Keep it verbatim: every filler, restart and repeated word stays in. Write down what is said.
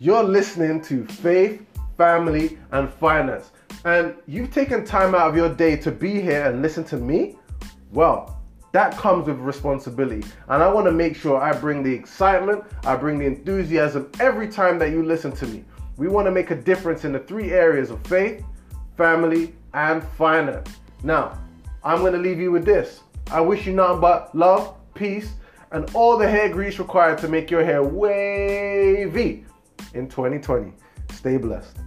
You're listening to Faith, Family, and Finance, and you've taken time out of your day to be here and listen to me? Well, that comes with responsibility, and I want to make sure I bring the excitement, I bring the enthusiasm every time that you listen to me. We want to make a difference in the three areas of faith, family, and finance. Now, I'm going to leave you with this. I wish you nothing but love, peace, and all the hair grease required to make your hair wavy in twenty twenty. Stay blessed.